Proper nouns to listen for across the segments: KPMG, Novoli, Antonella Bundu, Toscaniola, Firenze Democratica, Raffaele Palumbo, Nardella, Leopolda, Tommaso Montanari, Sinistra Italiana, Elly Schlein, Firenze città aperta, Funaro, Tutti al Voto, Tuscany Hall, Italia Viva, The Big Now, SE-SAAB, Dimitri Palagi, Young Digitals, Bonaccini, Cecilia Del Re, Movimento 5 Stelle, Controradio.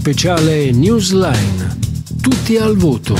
speciale Newsline. Tutti al voto.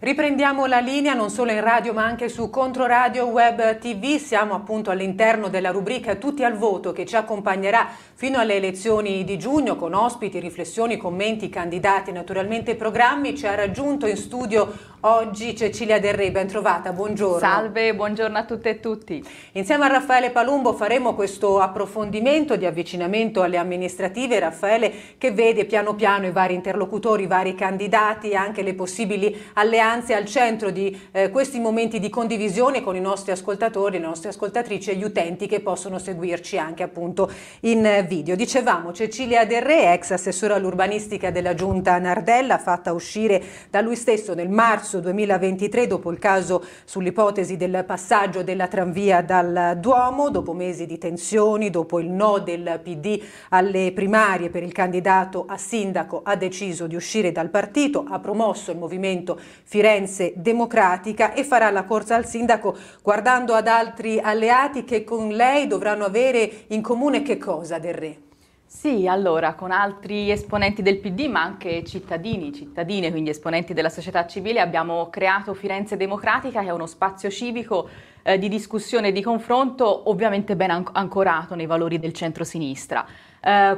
Riprendiamo la linea non solo in radio ma anche su Controradio Web TV, siamo appunto all'interno della rubrica Tutti al Voto che ci accompagnerà fino alle elezioni di giugno con ospiti, riflessioni, commenti, candidati, naturalmente programmi. Ci ha raggiunto in studio oggi Cecilia Del Re, ben trovata, buongiorno. Salve, buongiorno a tutte e tutti. Insieme a Raffaele Palumbo faremo questo approfondimento di avvicinamento alle amministrative, Raffaele che vede piano piano i vari interlocutori, i vari candidati e anche le possibili alleanze al centro di questi momenti di condivisione con i nostri ascoltatori, le nostre ascoltatrici e gli utenti che possono seguirci anche appunto in video. Dicevamo, Cecilia Del Re, ex assessora all'urbanistica della giunta Nardella, fatta uscire da lui stesso nel marzo 2023 dopo il caso sull'ipotesi del passaggio della tranvia dal Duomo, dopo mesi di tensioni, dopo il no del PD alle primarie per il candidato a sindaco, ha deciso di uscire dal partito, ha promosso il movimento Firenze Democratica e farà la corsa al sindaco guardando ad altri alleati che con lei dovranno avere in comune che cosa, Del Re? Sì, allora, con altri esponenti del PD ma anche cittadini, cittadine, quindi esponenti della società civile, abbiamo creato Firenze Democratica, che è uno spazio civico di discussione e di confronto ovviamente ben ancorato nei valori del centro-sinistra.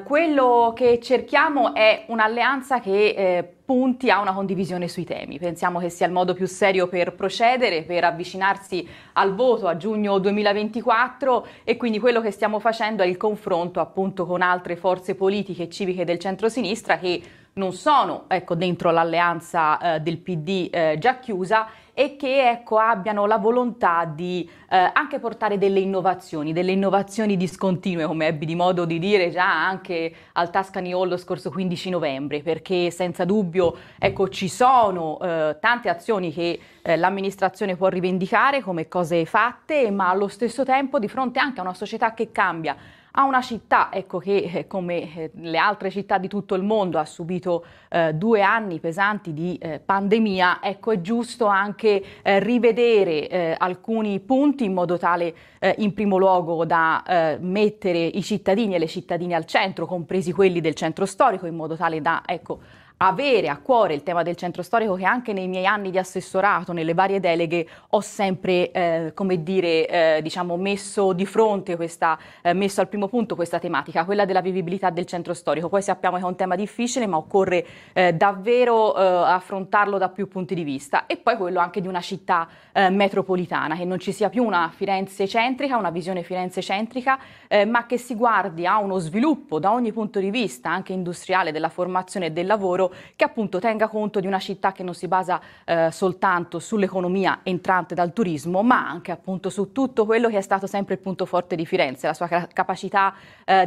Quello che cerchiamo è un'alleanza che punti a una condivisione sui temi. Pensiamo che sia il modo più serio per procedere, per avvicinarsi al voto a giugno 2024 e quindi quello che stiamo facendo è il confronto appunto con altre forze politiche e civiche del centro-sinistra che non sono dentro l'alleanza del PD già chiusa e che abbiano la volontà di anche portare delle innovazioni discontinue, come ebbi di modo di dire già anche al Tuscany Hall lo scorso 15 novembre, perché senza dubbio ci sono tante azioni che l'amministrazione può rivendicare come cose fatte, ma allo stesso tempo di fronte anche a una società che cambia, a una città che come le altre città di tutto il mondo ha subito 2 anni pesanti di pandemia, è giusto anche rivedere alcuni punti in modo tale in primo luogo da mettere i cittadini e le cittadine al centro, compresi quelli del centro storico, in modo tale da avere a cuore il tema del centro storico, che anche nei miei anni di assessorato, nelle varie deleghe, ho sempre, messo di fronte questa, messo al primo punto questa tematica, quella della vivibilità del centro storico. Poi sappiamo che è un tema difficile, ma occorre davvero affrontarlo da più punti di vista. E poi quello anche di una città metropolitana, che non ci sia più una Firenze centrica, una visione Firenze centrica, ma che si guardi a uno sviluppo da ogni punto di vista, anche industriale, della formazione e del lavoro, che appunto tenga conto di una città che non si basa soltanto sull'economia entrante dal turismo, ma anche appunto su tutto quello che è stato sempre il punto forte di Firenze, la sua capacità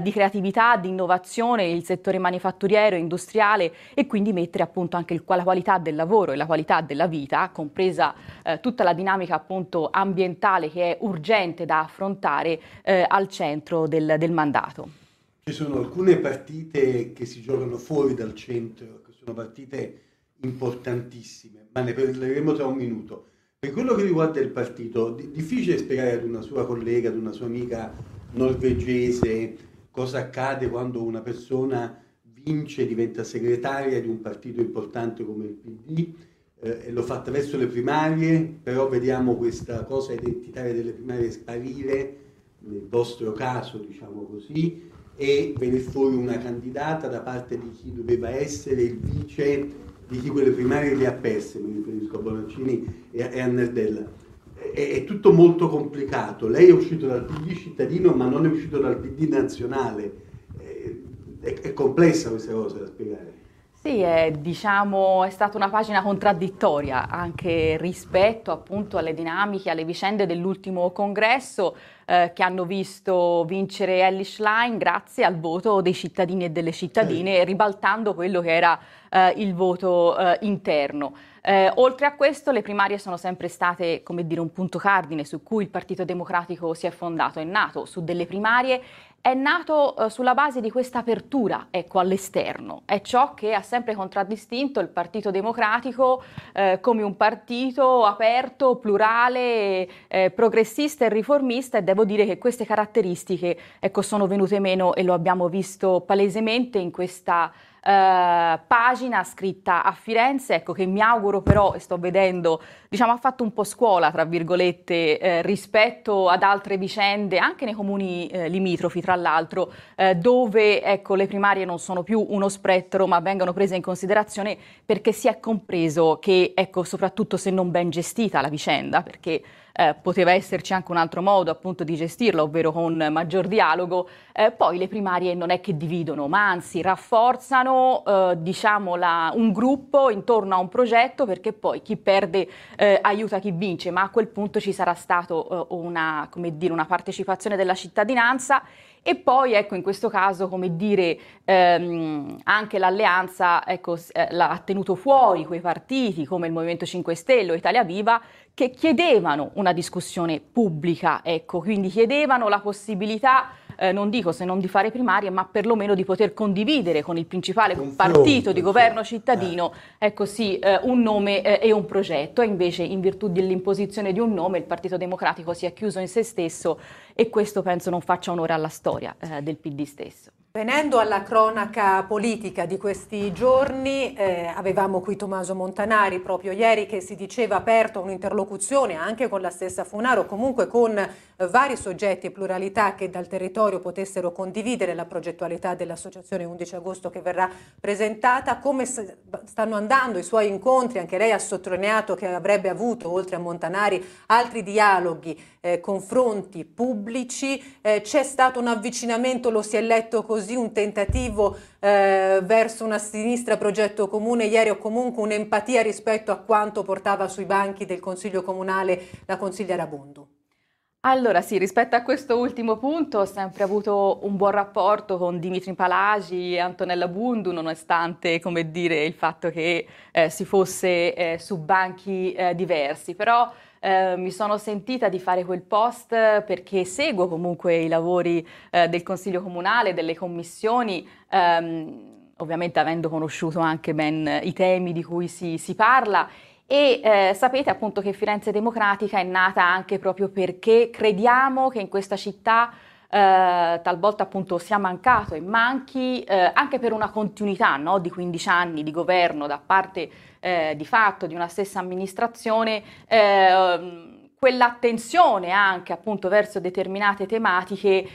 di creatività, di innovazione, il settore manifatturiero, industriale, e quindi mettere appunto anche la qualità del lavoro e la qualità della vita, compresa tutta la dinamica appunto ambientale che è urgente da affrontare, al centro del mandato. Ci sono alcune partite che si giocano fuori dal centro, che sono partite importantissime, ma ne parleremo tra un minuto. Per quello che riguarda il partito, difficile spiegare ad una sua collega, ad una sua amica norvegese, cosa accade quando una persona vince, diventa segretaria di un partito importante come il PD, e lo fa attraverso le primarie, però vediamo questa cosa identitaria delle primarie sparire, nel vostro caso diciamo così, e venire fuori una candidata da parte di chi doveva essere il vice di chi quelle primarie le ha perse, mi riferisco a Bonaccini e a Nardella. È tutto molto complicato. Lei è uscito dal PD cittadino ma non è uscito dal PD nazionale, è complessa questa cosa da spiegare. Sì, è stata una pagina contraddittoria anche rispetto appunto alle dinamiche, alle vicende dell'ultimo congresso, che hanno visto vincere Elly Schlein grazie al voto dei cittadini e delle cittadine, ribaltando quello che era il voto interno. Oltre a questo, le primarie sono sempre state, un punto cardine su cui il Partito Democratico si è fondato, è nato su delle primarie è nato sulla base di questa apertura, ecco, all'esterno. È ciò che ha sempre contraddistinto il Partito Democratico come un partito aperto, plurale, progressista e riformista, e devo dire che queste caratteristiche, ecco, sono venute meno, e lo abbiamo visto palesemente in questa pagina scritta a Firenze, ecco, che mi auguro però, e sto vedendo, diciamo, ha fatto un po' scuola, tra virgolette, rispetto ad altre vicende anche nei comuni limitrofi, tra l'altro, dove, ecco, le primarie non sono più uno spettro ma vengono prese in considerazione, perché si è compreso che, ecco, soprattutto se non ben gestita la vicenda, perché poteva esserci anche un altro modo appunto di gestirla, ovvero con maggior dialogo, poi le primarie non è che dividono, ma anzi rafforzano diciamo un gruppo intorno a un progetto, perché poi chi perde aiuta chi vince, ma a quel punto ci sarà stato una, come dire, una partecipazione della cittadinanza. E poi, ecco, in questo caso, come dire, anche l'alleanza, ecco, ha tenuto fuori quei partiti come il Movimento 5 Stelle o Italia Viva che chiedevano una discussione pubblica, ecco, quindi chiedevano la possibilità, non dico se non di fare primarie, ma perlomeno di poter condividere con il principale partito di governo cittadino, ecco sì, un nome e un progetto. E invece, in virtù dell'imposizione di un nome, il Partito Democratico si è chiuso in se stesso, e questo penso non faccia onore alla storia del PD stesso. Venendo alla cronaca politica di questi giorni, avevamo qui Tommaso Montanari proprio ieri che si diceva aperto a un'interlocuzione anche con la stessa Funaro, comunque con vari soggetti e pluralità che dal territorio potessero condividere la progettualità dell'associazione 11 agosto che verrà presentata. Come stanno andando i suoi incontri? Anche lei ha sottolineato che avrebbe avuto, oltre a Montanari, altri dialoghi, confronti pubblici. C'è stato un avvicinamento, lo si è letto così, un tentativo verso una sinistra progetto comune ieri, o comunque un'empatia rispetto a quanto portava sui banchi del Consiglio Comunale la consigliera Bundu? Allora sì, rispetto a questo ultimo punto ho sempre avuto un buon rapporto con Dimitri Palagi e Antonella Bundu, nonostante, come dire, il fatto che si fosse su banchi diversi, però mi sono sentita di fare quel post perché seguo comunque i lavori del Consiglio Comunale, delle commissioni, ovviamente avendo conosciuto anche ben i temi di cui si parla. E sapete appunto che Firenze Democratica è nata anche proprio perché crediamo che in questa città talvolta appunto sia mancato e manchi anche per una continuità, no, di 15 anni di governo da parte di fatto di una stessa amministrazione, quell'attenzione anche appunto verso determinate tematiche,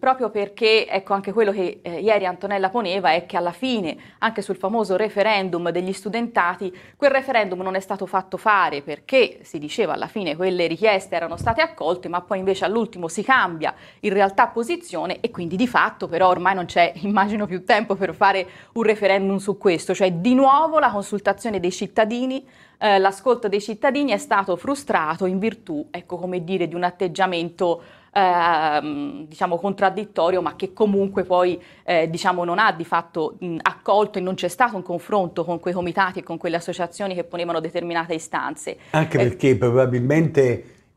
proprio perché, ecco, anche quello che ieri Antonella poneva è che alla fine anche sul famoso referendum degli studentati, quel referendum non è stato fatto fare perché si diceva alla fine quelle richieste erano state accolte, ma poi invece all'ultimo si cambia in realtà posizione, e quindi di fatto però ormai non c'è, immagino, più tempo per fare un referendum su questo, cioè di nuovo la consultazione dei cittadini. L'ascolto dei cittadini è stato frustrato in virtù, ecco, come dire, di un atteggiamento diciamo contraddittorio, ma che comunque poi diciamo non ha di fatto accolto, e non c'è stato un confronto con quei comitati e con quelle associazioni che ponevano determinate istanze. Anche perché probabilmente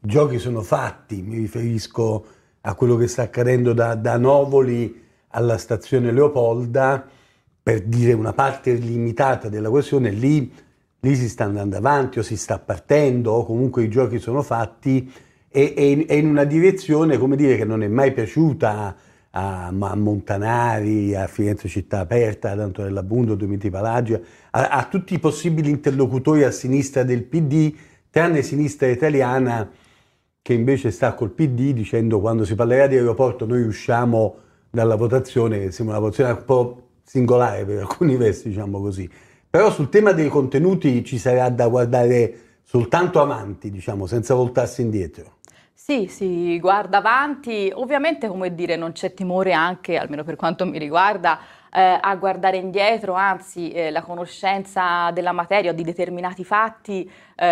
i giochi sono fatti, mi riferisco a quello che sta accadendo da Novoli alla stazione Leopolda, per dire una parte limitata della questione. Lì si sta andando avanti, o si sta partendo, o comunque i giochi sono fatti, e in una direzione, come dire, che non è mai piaciuta a Montanari, a Firenze città aperta, ad Antonella Bundu, a Dimitri Palagi, a tutti i possibili interlocutori a sinistra del PD, tranne Sinistra Italiana, che invece sta col PD dicendo: quando si parlerà di aeroporto noi usciamo dalla votazione, che sembra una votazione un po' singolare per alcuni versi, diciamo così. Però sul tema dei contenuti ci sarà da guardare soltanto avanti, diciamo, senza voltarsi indietro. Sì, si guarda avanti. Ovviamente, come dire, non c'è timore anche, almeno per quanto mi riguarda, a guardare indietro, anzi la conoscenza della materia o di determinati fatti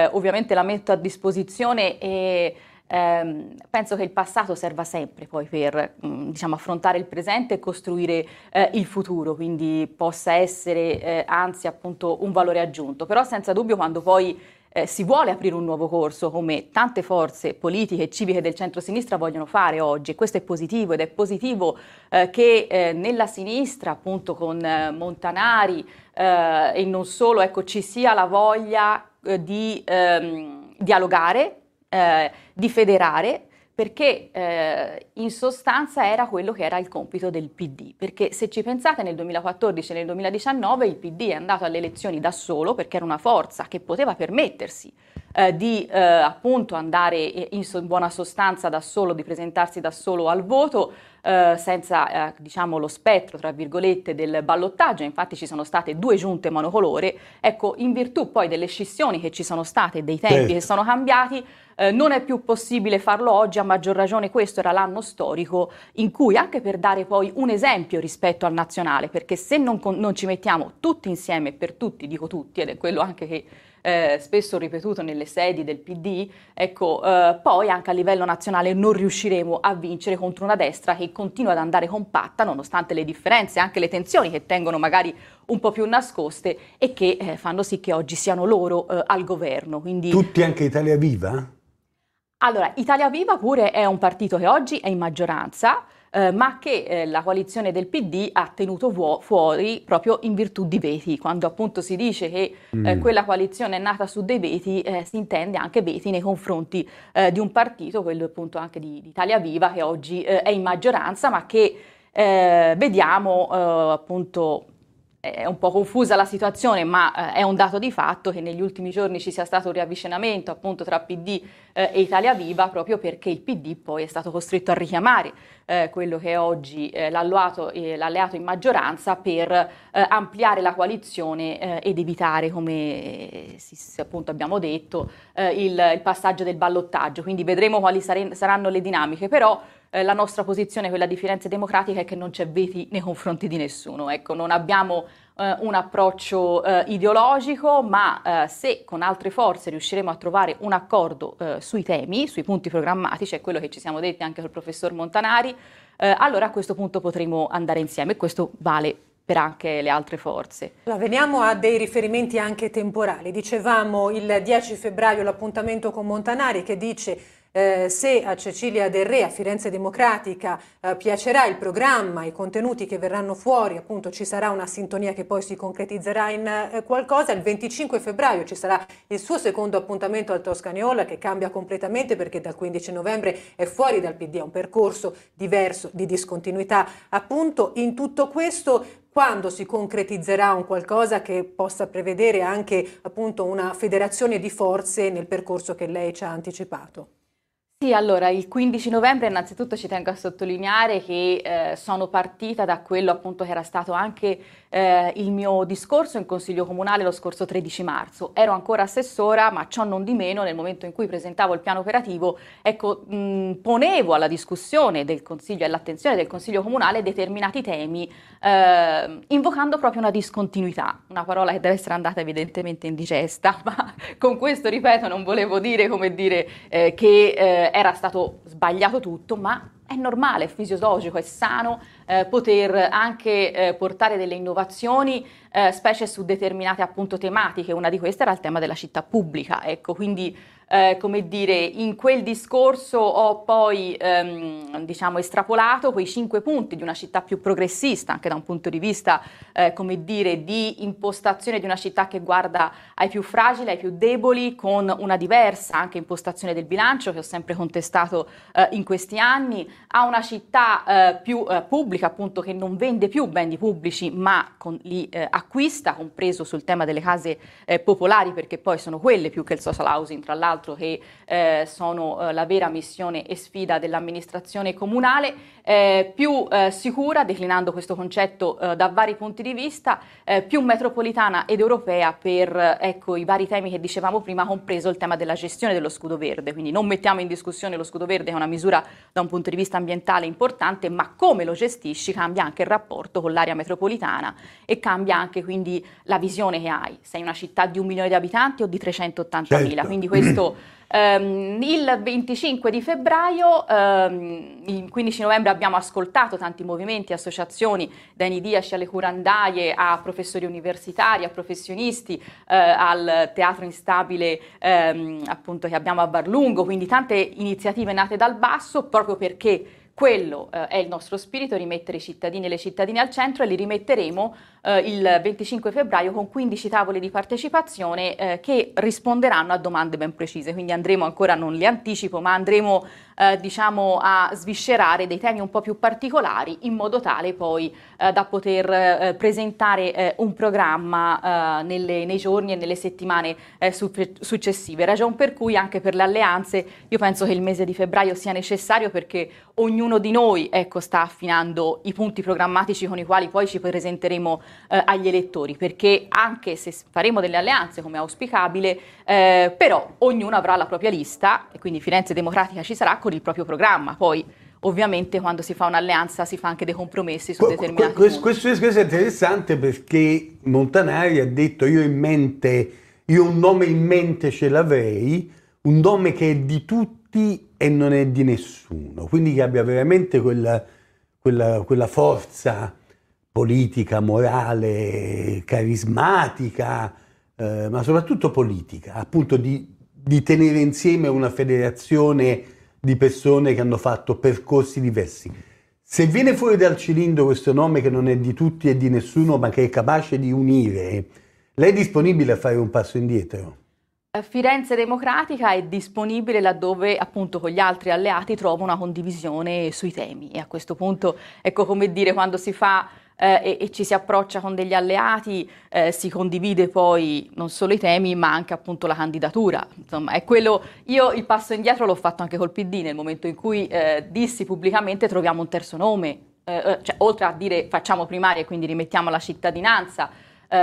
ovviamente la metto a disposizione, e Penso che il passato serva sempre poi per affrontare il presente e costruire il futuro, quindi possa essere anzi appunto un valore aggiunto, però senza dubbio quando poi si vuole aprire un nuovo corso, come tante forze politiche e civiche del centro-sinistra vogliono fare oggi, questo è positivo, ed è positivo che nella sinistra, appunto con Montanari e non solo, ecco, ci sia la voglia di dialogare, di federare, perché in sostanza era quello che era il compito del PD, perché se ci pensate nel 2014 e nel 2019 il PD è andato alle elezioni da solo perché era una forza che poteva permettersi di appunto andare in buona sostanza da solo, di presentarsi da solo al voto senza lo spettro tra virgolette del ballottaggio. Infatti ci sono state 2 giunte monocolore, ecco, in virtù poi delle scissioni che ci sono state, dei tempi che sono cambiati. Non è più possibile farlo oggi, a maggior ragione questo era l'anno storico in cui, anche per dare poi un esempio rispetto al nazionale, perché se non ci mettiamo tutti insieme, per tutti, dico tutti, ed è quello anche che spesso ho ripetuto nelle sedi del PD, ecco, poi anche a livello nazionale non riusciremo a vincere contro una destra che continua ad andare compatta nonostante le differenze, anche le tensioni che tengono magari un po' più nascoste e che fanno sì che oggi siano loro al governo. Quindi, tutti, anche Italia Viva? Allora, Italia Viva pure è un partito che oggi è in maggioranza, ma che la coalizione del PD ha tenuto fuori proprio in virtù di veti. Quando appunto si dice che quella coalizione è nata su dei veti, si intende anche veti nei confronti di un partito, quello appunto anche di Italia Viva, che oggi è in maggioranza, ma che vediamo appunto... È un po' confusa la situazione, ma è un dato di fatto che negli ultimi giorni ci sia stato un riavvicinamento appunto tra PD e Italia Viva, proprio perché il PD poi è stato costretto a richiamare quello che è oggi l'alleato in maggioranza per ampliare la coalizione ed evitare, come appunto abbiamo detto, il passaggio del ballottaggio. Quindi vedremo quali saranno le dinamiche, però la nostra posizione, quella di Firenze Democratica, è che non c'è veti nei confronti di nessuno. Ecco, non abbiamo un approccio ideologico, ma se con altre forze riusciremo a trovare un accordo sui temi, sui punti programmatici, è quello che ci siamo detti anche col professor Montanari, allora a questo punto potremo andare insieme, e questo vale per anche le altre forze. Allora, veniamo a dei riferimenti anche temporali. Dicevamo il 10 febbraio l'appuntamento con Montanari, che dice: se a Cecilia Del Re, a Firenze Democratica, piacerà il programma, i contenuti che verranno fuori, appunto ci sarà una sintonia che poi si concretizzerà in qualcosa. Il 25 febbraio ci sarà il suo secondo appuntamento al Toscaniola, che cambia completamente perché dal 15 novembre è fuori dal PD, è un percorso diverso di discontinuità. Appunto, in tutto questo, quando si concretizzerà un qualcosa che possa prevedere anche appunto una federazione di forze nel percorso che lei ci ha anticipato? Sì, allora il 15 novembre innanzitutto ci tengo a sottolineare che sono partita da quello appunto che era stato anche il mio discorso in Consiglio Comunale lo scorso 13 marzo. Ero ancora assessora, ma ciò non di meno nel momento in cui presentavo il piano operativo, ecco, ponevo alla discussione del Consiglio e all'attenzione del Consiglio Comunale determinati temi, invocando proprio una discontinuità, una parola che deve essere andata evidentemente indigesta, ma con questo, ripeto, non volevo dire che era stato sbagliato tutto, ma è normale, è fisiologico, è sano poter anche portare delle innovazioni, specie su determinate appunto tematiche. Una di queste era il tema della città pubblica, ecco, quindi in quel discorso ho poi estrapolato quei 5 punti di una città più progressista, anche da un punto di vista di impostazione di una città che guarda ai più fragili, ai più deboli, con una diversa anche impostazione del bilancio che ho sempre contestato in questi anni, a una città più pubblica, appunto, che non vende più beni pubblici ma li acquista, compreso sul tema delle case popolari, perché poi sono quelle, più che il social housing tra l'altro, che sono la vera missione e sfida dell'amministrazione comunale, più sicura, declinando questo concetto da vari punti di vista, più metropolitana ed europea per i vari temi che dicevamo prima, compreso il tema della gestione dello scudo verde. Quindi non mettiamo in discussione lo scudo verde, che è una misura da un punto di vista ambientale importante, ma come lo gestisci cambia anche il rapporto con l'area metropolitana e cambia anche quindi la visione che hai. Sei una città di 1 milione di abitanti o di 380.000? Quindi questo più. Il 25 di febbraio, il 15 novembre abbiamo ascoltato tanti movimenti, associazioni, dai nidiaci alle curandaie, a professori universitari, a professionisti, al teatro instabile appunto che abbiamo a Barlungo, quindi tante iniziative nate dal basso, proprio perché quello è il nostro spirito, rimettere i cittadini e le cittadine al centro, e li rimetteremo il 25 febbraio con 15 tavole di partecipazione che risponderanno a domande ben precise, quindi andremo ancora, non le anticipo, ma andremo diciamo a sviscerare dei temi un po' più particolari, in modo tale poi da poter presentare un programma nei giorni e nelle settimane successive, ragion per cui anche per le alleanze io penso che il mese di febbraio sia necessario, perché ognuno di noi, ecco, sta affinando i punti programmatici con i quali poi ci presenteremo agli elettori, perché anche se faremo delle alleanze come auspicabile, però ognuno avrà la propria lista, e quindi Firenze Democratica ci sarà con il proprio programma. Poi ovviamente quando si fa un'alleanza si fa anche dei compromessi su determinati questo è interessante, perché Montanari ha detto io un nome in mente ce l'avrei, un nome che è di tutti e non è di nessuno, quindi che abbia veramente quella forza politica, morale, carismatica, ma soprattutto politica, appunto di tenere insieme una federazione di persone che hanno fatto percorsi diversi. Se viene fuori dal cilindro questo nome che non è di tutti e di nessuno, ma che è capace di unire, lei è disponibile a fare un passo indietro? Firenze Democratica è disponibile laddove appunto con gli altri alleati trova una condivisione sui temi, e a questo punto, ecco, come dire, quando si fa e ci si approccia con degli alleati si condivide poi non solo i temi ma anche appunto la candidatura, insomma è quello. Io il passo indietro l'ho fatto anche col PD, nel momento in cui dissi pubblicamente troviamo un terzo nome, cioè oltre a dire facciamo primarie e quindi rimettiamo alla cittadinanza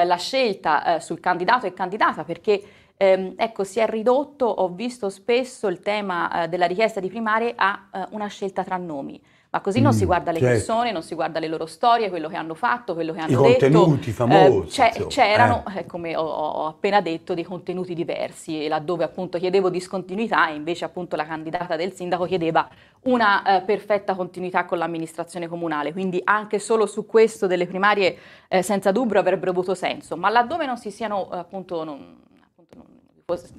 la scelta sul candidato e candidata, perché ecco, si è ridotto, ho visto spesso il tema della richiesta di primarie a una scelta tra nomi, ma così non si guarda le persone, non si guarda le loro storie, quello che hanno fatto, quello che hanno detto. I contenuti famosi. C'erano, come ho appena detto, dei contenuti diversi, laddove appunto chiedevo discontinuità e invece appunto la candidata del sindaco chiedeva una perfetta continuità con l'amministrazione comunale, quindi anche solo su questo delle primarie senza dubbio avrebbero avuto senso, ma laddove non si siano appunto...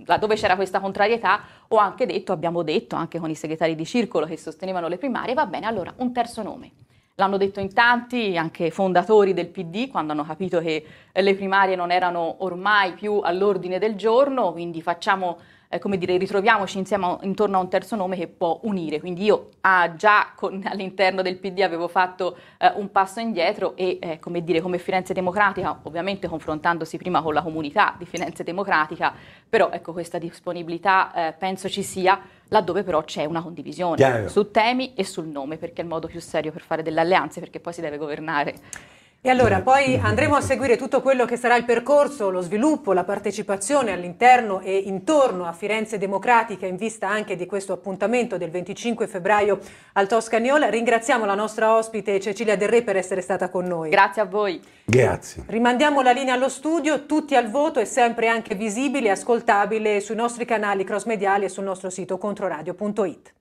laddove c'era questa contrarietà, ho anche detto, abbiamo detto anche con i segretari di circolo che sostenevano le primarie, va bene, allora un terzo nome. L'hanno detto in tanti, anche fondatori del PD, quando hanno capito che le primarie non erano ormai più all'ordine del giorno, quindi facciamo, come dire, ritroviamoci insieme intorno a un terzo nome che può unire. Quindi io già all'interno del PD avevo fatto un passo indietro e, come dire, come Firenze Democratica, ovviamente confrontandosi prima con la comunità di Firenze Democratica, però ecco, questa disponibilità penso ci sia, laddove però c'è una condivisione su temi e sul nome, perché è il modo più serio per fare delle alleanze, perché poi si deve governare. E allora poi andremo a seguire tutto quello che sarà il percorso, lo sviluppo, la partecipazione all'interno e intorno a Firenze Democratica, in vista anche di questo appuntamento del 25 febbraio al Toscaniola. Ringraziamo la nostra ospite Cecilia Del Re per essere stata con noi. Grazie a voi. Grazie. Rimandiamo la linea allo studio. Tutti al Voto è sempre anche visibile e ascoltabile sui nostri canali cross mediali e sul nostro sito controradio.it.